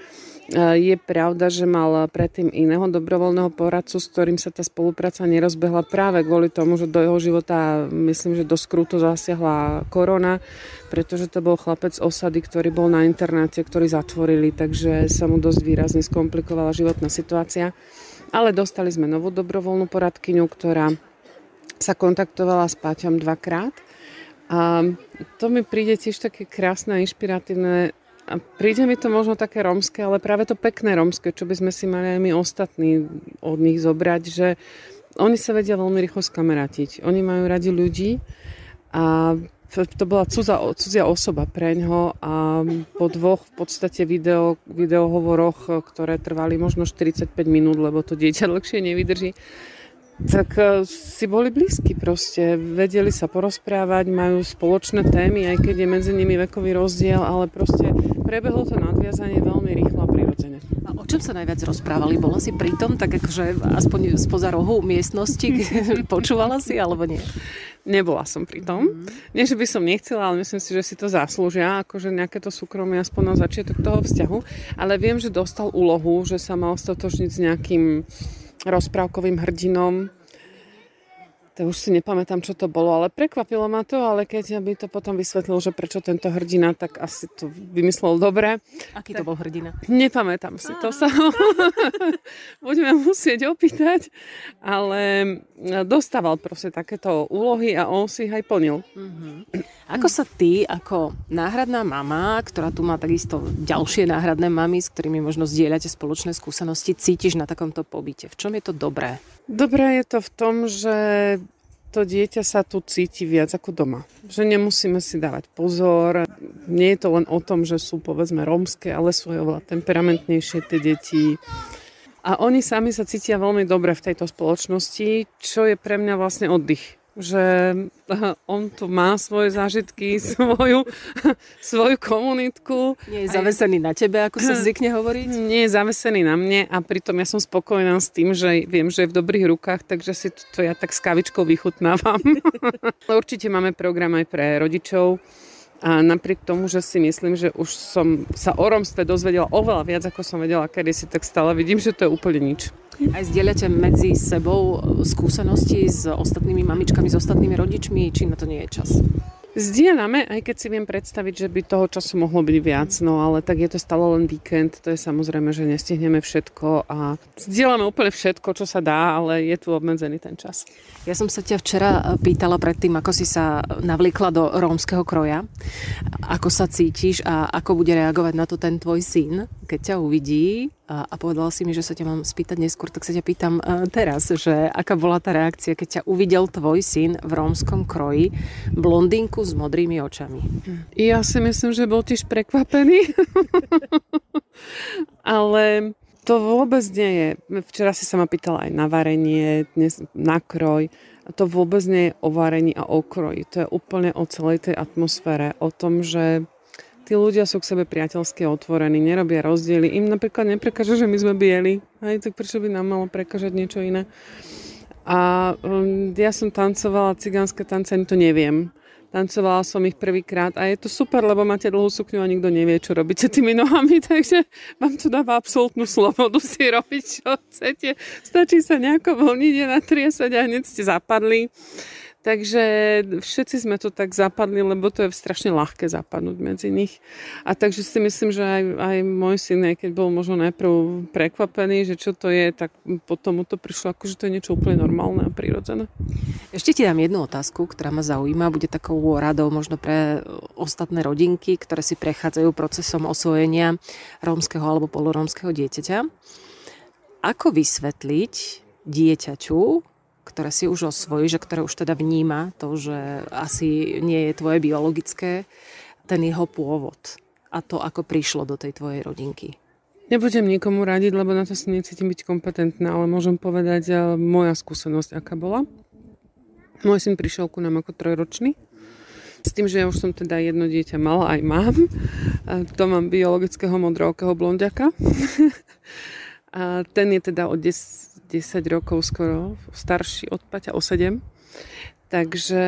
Uh, je pravda, že mal predtým iného dobrovoľného poradcu, s ktorým sa tá spolupráca nerozbehla práve kvôli tomu, že do jeho života, myslím, že dosť krúto zasiahla korona, pretože to bol chlapec z osady, ktorý bol na internáte, ktorý zatvorili, takže sa mu dosť výrazne skomplikovala životná situácia. Ale dostali sme novú dobrovoľnú poradkyňu, ktorá sa kontaktovala s Paťom dvakrát a to mi príde tiež také krásne a inšpiratívne a príde mi to možno také romské, ale práve to pekné romské, čo by sme si mali aj my ostatní od nich zobrať, že oni sa vedia veľmi rýchlo skameratiť, oni majú radi ľudí a to bola cudzia, cudzia osoba preňho a po dvoch v podstate video, videohovoroch, ktoré trvali možno štyridsaťpäť minút, lebo to dieťa dlhšie nevydrží, tak si boli blízky proste, vedeli sa porozprávať, majú spoločné témy, aj keď je medzi nimi vekový rozdiel, ale proste prebehlo to nadviazanie veľmi rýchlo a prirodzene. A o čom sa najviac rozprávali? Bola si pri tom, tak akože aspoň spoza rohu miestnosti, počúvala si alebo nie? Nebola som pri tom. Nie, že by som nechcela, ale myslím si, že si to zaslúžia, akože nejaké to súkromie aspoň na začiatok toho vzťahu, ale viem, že dostal úlohu, že sa mal stotožniť s nejakým rozprávkovým hrdinom. To už si nepamätám, čo to bolo, ale prekvapilo ma to, ale keď ja by to potom vysvetlil, že prečo tento hrdina, tak asi to vymyslel dobre. Aký tak to bol hrdina? Nepamätám si, to sa budeme musieť opýtať, ale dostával proste takéto úlohy a on si ich aj plnil. Mm-hmm. Ako sa ty, ako náhradná mama, ktorá tu má takisto ďalšie náhradné mamy, s ktorými možno zdieľate spoločné skúsenosti, cítiš na takomto pobyte? V čom je to dobré? Dobré je to v tom, že to dieťa sa tu cíti viac ako doma. Že nemusíme si dávať pozor. Nie je to len o tom, že sú povedzme rómske, ale sú aj oveľa temperamentnejšie tie deti. A oni sami sa cítia veľmi dobre v tejto spoločnosti, čo je pre mňa vlastne oddych. Že on tu má svoje zážitky, svoju, svoju komunitku. Nie je zavesený na tebe, ako sa zvykne hovoriť? Nie je zavesený na mne a pritom ja som spokojná s tým, že viem, že je v dobrých rukách, takže si to ja tak s kavičkou vychutnávam. Určite máme program aj pre rodičov a napriek tomu, že si myslím, že už som sa o romstve dozvedela oveľa viac, ako som vedela kedysi, tak stále vidím, že to je úplne nič. Aj zdieľate medzi sebou skúsenosti s ostatnými mamičkami, s ostatnými rodičmi, či na to nie je čas? Zdieľame, aj keď si viem predstaviť, že by toho času mohlo byť viac, no ale tak je to stále len víkend, to je samozrejme, že nestihneme všetko a zdieľame úplne všetko, čo sa dá, ale je tu obmedzený ten čas. Ja som sa ťa včera pýtala predtým, ako si sa navliekla do rómskeho kroja, ako sa cítiš a ako bude reagovať na to ten tvoj syn, keď ťa uvidí. A povedala si mi, že sa ťa mám spýtať neskôr, tak sa ťa pýtam teraz, že aká bola tá reakcia, keď ťa uvidel tvoj syn v rómskom kroji, blondínku s modrými očami. Ja si myslím, že bol tiež prekvapený, ale to vôbec nie je. Včera si sa ma pýtala aj na varenie, dnes na kroj. To vôbec nie je o varení a o kroji. To je úplne o celej tej atmosfére, o tom, že tí ľudia sú k sebe priateľské otvorení, nerobia rozdiely. Im napríklad neprekáže, že my sme bieli. Hej, tak prečo by nám malo prekážať niečo iné? A um, ja som tancovala cigánske tance, ani to neviem. Tancovala som ich prvýkrát a je to super, lebo máte dlhú sukňu a nikto nevie, čo robíte tými nohami, takže vám to dáva absolútnu slobodu si robiť, čo chcete. Stačí sa nejako voľniť, natriesať a hneď ste zapadli. Takže všetci sme to tak zapadli, lebo to je strašne ľahké zapadnúť medzi nich. A takže si myslím, že aj, aj môj syn, aj keď bol možno najprv prekvapený, že čo to je, tak potom mu to prišlo, akože to je niečo úplne normálne a prirodzené. Ešte ti dám jednu otázku, ktorá ma zaujíma. Bude takou radou možno pre ostatné rodinky, ktoré si prechádzajú procesom osvojenia rómskeho alebo polorómskeho dieťaťa. Ako vysvetliť dieťaťu, ktoré si už osvojíš a ktoré už teda vníma to, že asi nie je tvoje biologické, ten jeho pôvod a to, ako prišlo do tej tvojej rodinky? Nebudem nikomu radiť, lebo na to si necítim byť kompetentná, ale môžem povedať moja skúsenosť, aká bola. Môj syn prišiel ku nám ako trojročný. S tým, že ja už som teda jedno dieťa mala, aj mám. To mám biologického modrookého blondiaka. A ten je teda o desať rokov skoro starší od Paťa, o sedem. Takže...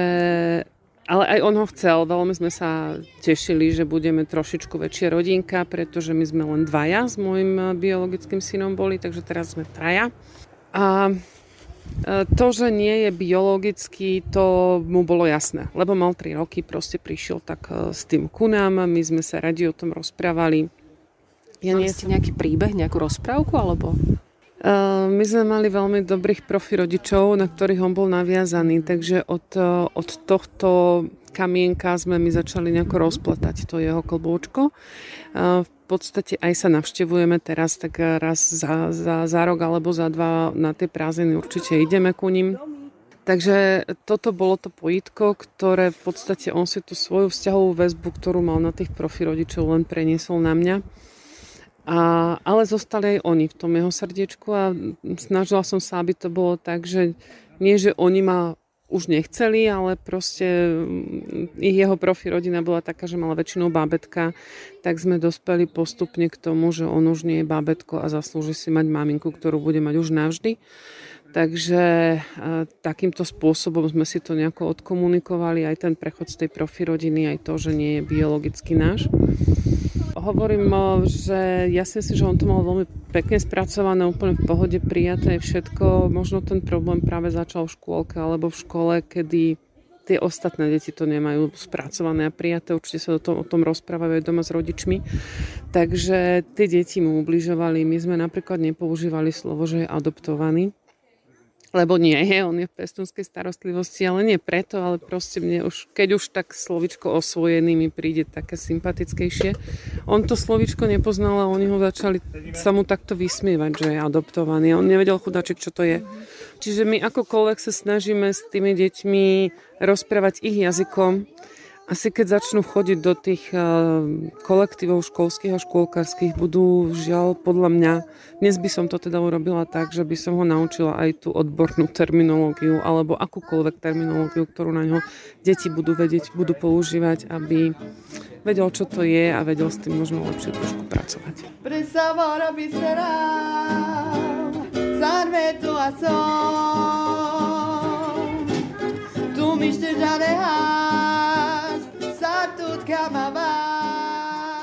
Ale aj on ho chcel, veľmi sme sa tešili, že budeme trošičku väčšia rodinka, pretože my sme len dvaja s môjim biologickým synom boli, takže teraz sme traja. A to, že nie je biologický, to mu bolo jasné, lebo mal tri roky, proste prišiel tak s tým ku nám, my sme sa radi o tom rozprávali. Ja Mali nie ste som... nejaký príbeh, nejakú rozprávku alebo... My sme mali veľmi dobrých profi rodičov, na ktorých on bol naviazaný, takže od, od tohto kamienka sme my začali nejako rozpletať to jeho klbúčko. V podstate aj sa navštevujeme teraz, tak raz za, za, za rok alebo za dva na tie prázdniny určite ideme ku ním. Takže toto bolo to pojitko, ktoré v podstate on si tú svoju vzťahovú väzbu, ktorú mal na tých profi rodičov, len preniesol na mňa. A, ale zostali aj oni v tom jeho srdiečku a snažila som sa, aby to bolo tak, že nie, že oni ma už nechceli, ale proste ich jeho profi rodina bola taká, že mala väčšinou bábetka, tak sme dospeli postupne k tomu, že on už nie je bábetko a zaslúži si mať maminku, ktorú bude mať už navždy. Takže takýmto spôsobom sme si to nejako odkomunikovali, aj ten prechod z tej profi rodiny, aj to, že nie je biologicky náš. Hovorím, že ja si myslím, že on to mal veľmi pekne spracované, úplne v pohode, prijaté všetko. Možno ten problém práve začal v škôlke alebo v škole, kedy tie ostatné deti to nemajú spracované a prijaté. Určite sa o tom, o tom rozprávajú aj doma s rodičmi. Takže tie deti mu ubližovali. My sme napríklad nepoužívali slovo, že je adoptovaný. Lebo nie je, on je v pestúnskej starostlivosti, ale nie preto, ale proste mne už, keď už tak slovičko osvojený mi príde také sympatickejšie. On to slovičko nepoznal a oni ho začali sa mu takto vysmievať, že je adoptovaný. On nevedel chudáček, čo to je. Čiže my akokoľvek sa snažíme s tými deťmi rozprávať ich jazykom, asi keď začnú chodiť do tých kolektívov školských a škôlkarských, budú žiaľ podľa mňa, dnes by som to teda urobila tak, že by som ho naučila aj tú odbornú terminológiu alebo akúkoľvek terminológiu, ktorú na ňo deti budú vedieť, budú používať, aby vedel, čo to je a vedel s tým možno lepšie trošku pracovať.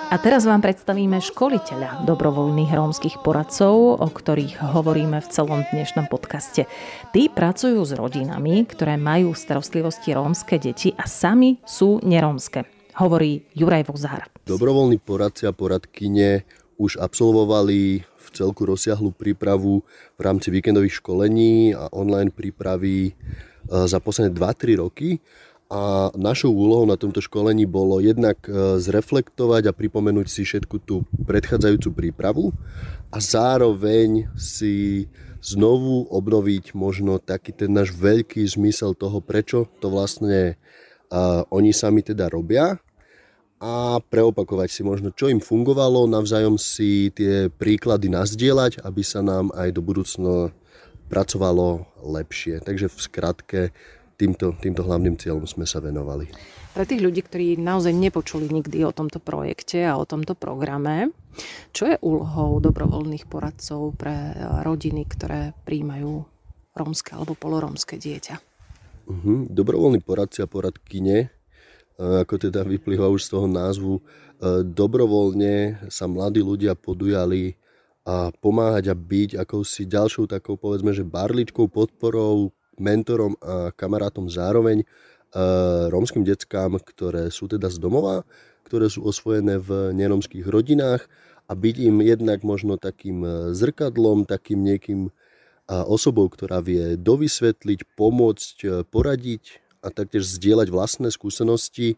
A teraz vám predstavíme školiteľa dobrovoľných rómskych poradcov, o ktorých hovoríme v celom dnešnom podcaste. Tí pracujú s rodinami, ktoré majú v starostlivosti rómske deti a sami sú nerómske, hovorí Juraj Vozár. Dobrovoľní poradci a poradkyne už absolvovali v celku rozsiahlu prípravu v rámci víkendových školení a online prípravy za posledné dva tri roky. A našou úlohou na tomto školení bolo jednak zreflektovať a pripomenúť si všetku tú predchádzajúcu prípravu a zároveň si znovu obnoviť možno taký ten náš veľký zmysel toho, prečo to vlastne uh, oni sami teda robia a preopakovať si možno, čo im fungovalo, navzájom si tie príklady nazdieľať, aby sa nám aj do budúcna pracovalo lepšie. Takže v skratke, Týmto, týmto hlavným cieľom sme sa venovali. Pre tých ľudí, ktorí naozaj nepočuli nikdy o tomto projekte a o tomto programe, čo je úlohou dobrovoľných poradcov pre rodiny, ktoré prijímajú rómske alebo polorómske dieťa? Uh-huh. Dobrovoľní poradci a poradkyne, ako teda vyplýva už z toho názvu, dobrovoľne sa mladí ľudia podujali a pomáhať a byť akousi ďalšou takou, povedzme, že barličkou, podporou, mentorom a kamarátom zároveň e, rómskym deckám, ktoré sú teda z domova, ktoré sú osvojené v nerómskych rodinách a byť im jednak možno takým zrkadlom, takým niekým a osobou, ktorá vie dovysvetliť, pomôcť, poradiť a taktiež zdieľať vlastné skúsenosti e,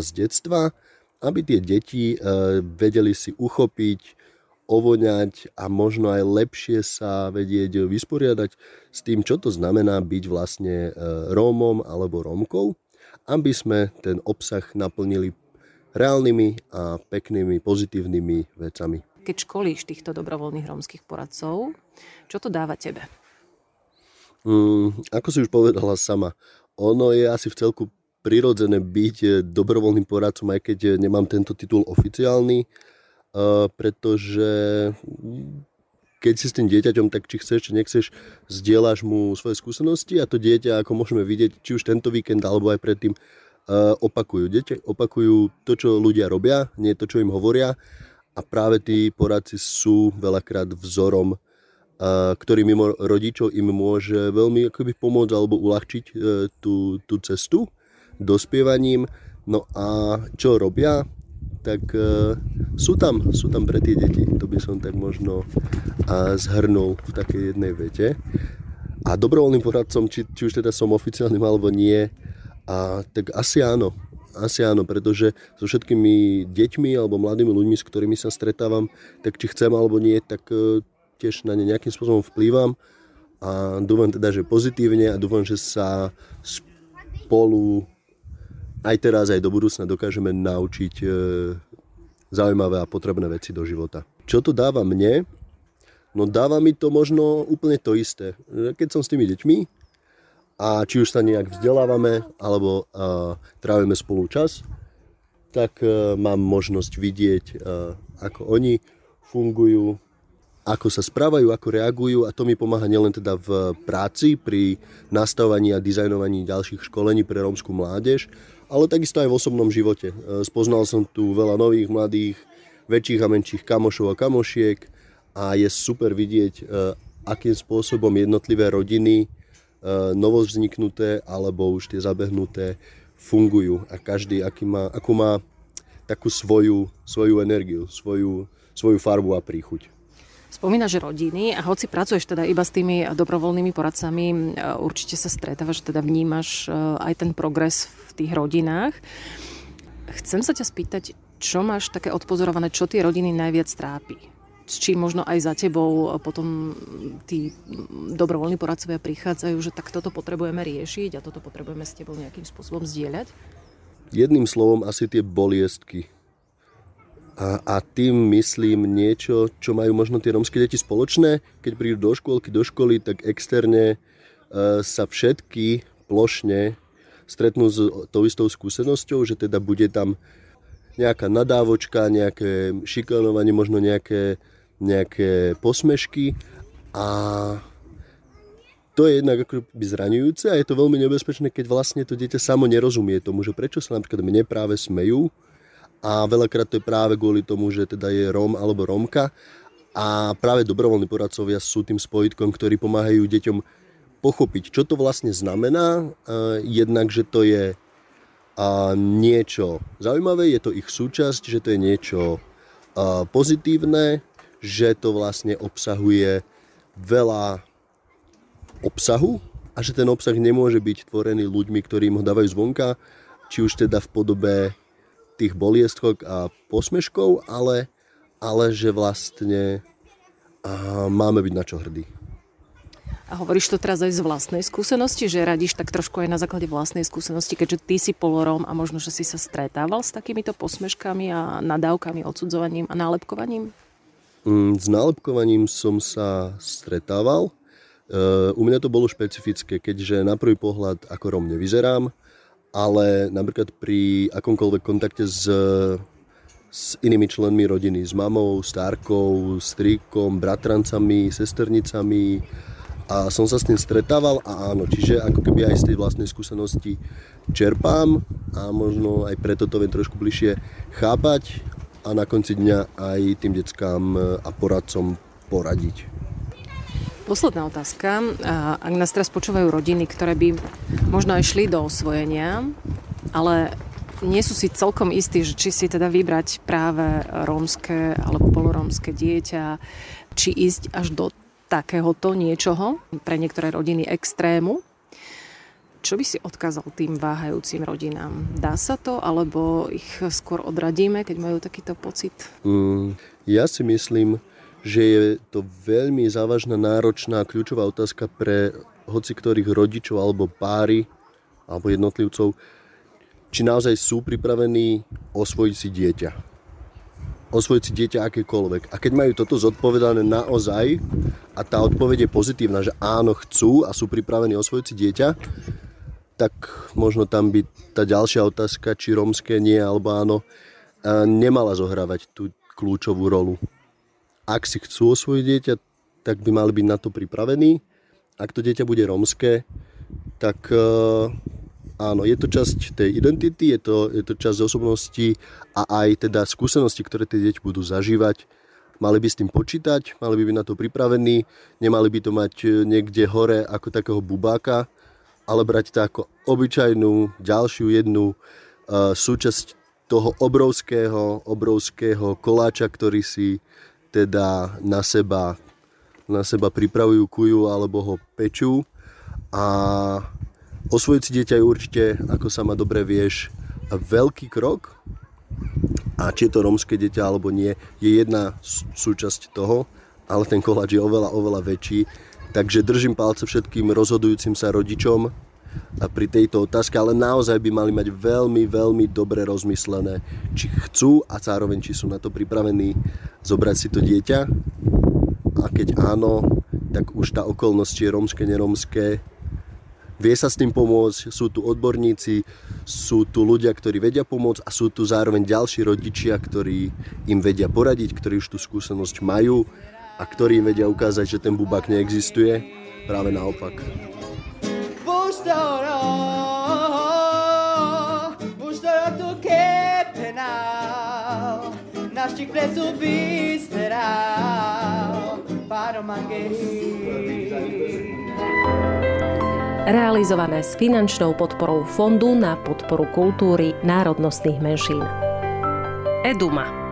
z detstva, aby tie deti e, vedeli si uchopiť, ovoňať a možno aj lepšie sa vedieť vysporiadať s tým, čo to znamená byť vlastne Rómom alebo Rómkou, aby sme ten obsah naplnili reálnymi a peknými, pozitívnymi vecami. Keď školíš týchto dobrovoľných rómskych poradcov, čo to dáva tebe? Mm, ako si už povedala sama, ono je asi v celku prirodzené byť dobrovoľným poradcom, aj keď nemám tento titul oficiálny, pretože keď si s tým dieťaťom, tak či chceš, či nechceš, zdieľaš mu svoje skúsenosti a to dieťa, ako môžeme vidieť, či už tento víkend, alebo aj predtým, opakujú. Dieťa opakujú to, čo ľudia robia, nie to, čo im hovoria a práve tí poradci sú veľakrát vzorom, ktorý mimo rodičov im môže veľmi akoby pomôcť alebo uľahčiť tú, tú cestu dospievaním. No a čo robia? Tak e, sú tam, sú tam pre tie deti. To by som tak možno a, zhrnul v takej jednej vete. A dobrovoľným poradcom, či, či už teda som oficiálnym alebo nie, a, tak asi áno. Asi áno, pretože so všetkými deťmi alebo mladými ľuďmi, s ktorými sa stretávam, tak či chcem alebo nie, tak e, tiež na ne nejakým spôsobom vplývam. A dúfam teda, že pozitívne a dúfam, že sa spolu aj teraz, aj do budúcna dokážeme naučiť e, zaujímavé a potrebné veci do života. Čo to dáva mne? No dáva mi to možno úplne to isté. Keď som s tými deťmi a či už sa nejak vzdelávame alebo e, trávime spolu čas, tak e, mám možnosť vidieť, e, ako oni fungujú, ako sa správajú, ako reagujú a to mi pomáha nielen teda v práci pri nastavovaní a dizajnovaní ďalších školení pre rómsku mládež, ale takisto aj v osobnom živote. Spoznal som tu veľa nových, mladých, väčších a menších kamošov a kamošiek a je super vidieť, akým spôsobom jednotlivé rodiny, novovzniknuté alebo už tie zabehnuté, fungujú a každý aký má, akú má takú svoju, svoju energiu, svoju, svoju farbu a príchuť. Spomínaš rodiny a hoci pracuješ teda iba s tými dobrovoľnými poradcami, určite sa stretávaš, teda vnímaš aj ten progres v tých rodinách. Chcem sa ťa spýtať, čo máš také odpozorované, čo tie rodiny najviac trápi? S čím možno aj za tebou potom tí dobrovoľní poradcovia prichádzajú, že tak toto potrebujeme riešiť a toto potrebujeme s tebou nejakým spôsobom zdieľať? Jedným slovom asi tie boliestky. A, a tým myslím niečo, čo majú možno tie rómske deti spoločné. Keď prídu do škôlky, do školy, tak externe e, sa všetky plošne stretnú s tou istou skúsenosťou, že teda bude tam nejaká nadávočka, nejaké šikanovanie, možno nejaké, nejaké posmešky. A to je jednak akoby zraňujúce a je to veľmi nebezpečné, keď vlastne to dieťa samo nerozumie tomu, že prečo sa napríklad mne práve smejú. A veľakrát to je práve kvôli tomu, že teda je Róm alebo Rómka. A práve dobrovoľní poradcovia sú tým spojitkom, ktorí pomáhajú deťom pochopiť, čo to vlastne znamená. Jednak, že to je niečo zaujímavé, je to ich súčasť, že to je niečo pozitívne, že to vlastne obsahuje veľa obsahu a že ten obsah nemôže byť tvorený ľuďmi, ktorí im ho dávajú zvonka, či už teda v podobe tých boliestok a posmeškov, ale, ale že vlastne a máme byť na čo hrdí. A hovoríš to teraz aj z vlastnej skúsenosti, že radíš tak trošku aj na základe vlastnej skúsenosti, keďže ty si poloróm a možno, že si sa stretával s takýmito posmeškami a nadávkami, odsudzovaním a nálepkovaním? Mm, s nálepkovaním som sa stretával. E, u mňa to bolo špecifické, keďže na prvý pohľad ako Róm nevyzerám, ale napríklad pri akomkoľvek kontakte s, s inými členmi rodiny, s mamou, stárkou, stríkom, bratrancami, sesternicami a som sa s tým stretával a áno, čiže ako keby aj z tej vlastnej skúsenosti čerpám a možno aj preto to viem trošku bližšie chápať a na konci dňa aj tým deckám a poradcom poradiť. Posledná otázka. Ak nás teraz počúvajú rodiny, ktoré by možno aj šli do osvojenia, ale nie sú si celkom istí, že či si teda vybrať práve rómske alebo polorómske dieťa, či ísť až do takéhoto niečoho, pre niektoré rodiny extrému. Čo by si odkázal tým váhajúcim rodinám? Dá sa to, alebo ich skôr odradíme, keď majú takýto pocit? Mm, ja si myslím, že je to veľmi závažná, náročná, kľúčová otázka pre hociktorých rodičov alebo páry, alebo jednotlivcov, či naozaj sú pripravení osvojiť si dieťa. Osvojiť si dieťa akékoľvek. A keď majú toto zodpovedané naozaj a tá odpoveď je pozitívna, že áno, chcú a sú pripravení osvojiť si dieťa, tak možno tam by tá ďalšia otázka, či rómske nie alebo áno, nemala zohrávať tú kľúčovú rolu. Ak si chcú osvojiť dieťa, tak by mali byť na to pripravení. Ak to dieťa bude rómske, tak áno, je to časť tej identity, je to, je to časť osobnosti a aj teda skúsenosti, ktoré tie deti budú zažívať. Mali by s tým počítať, mali by byť na to pripravení, nemali by to mať niekde hore ako takého bubáka, ale brať to ako obyčajnú, ďalšiu jednu uh, súčasť toho obrovského, obrovského koláča, ktorý si teda na seba, na seba pripravujú, kujú alebo ho pečú. A osvojiť si dieťa je určite, ako sama dobre vieš, veľký krok. A či je to rómske dieťa alebo nie, je jedna súčasť toho, ale ten koláč je oveľa, oveľa väčší. Takže držím palce všetkým rozhodujúcim sa rodičom pri tejto otázke, ale naozaj by mali mať veľmi, veľmi dobre rozmyslené, či chcú a zároveň, či sú na to pripravení zobrať si to dieťa. A keď áno, tak už tá okolnosť, či je rómske, nerómske, vie sa s tým pomôcť, sú tu odborníci, sú tu ľudia, ktorí vedia pomôcť a sú tu zároveň ďalší rodičia, ktorí im vedia poradiť, ktorí už tú skúsenosť majú a ktorí vedia ukázať, že ten bubák neexistuje, práve naopak. Realizované s finančnou podporou Fondu na podporu kultúry národnostných menšín. EDUMA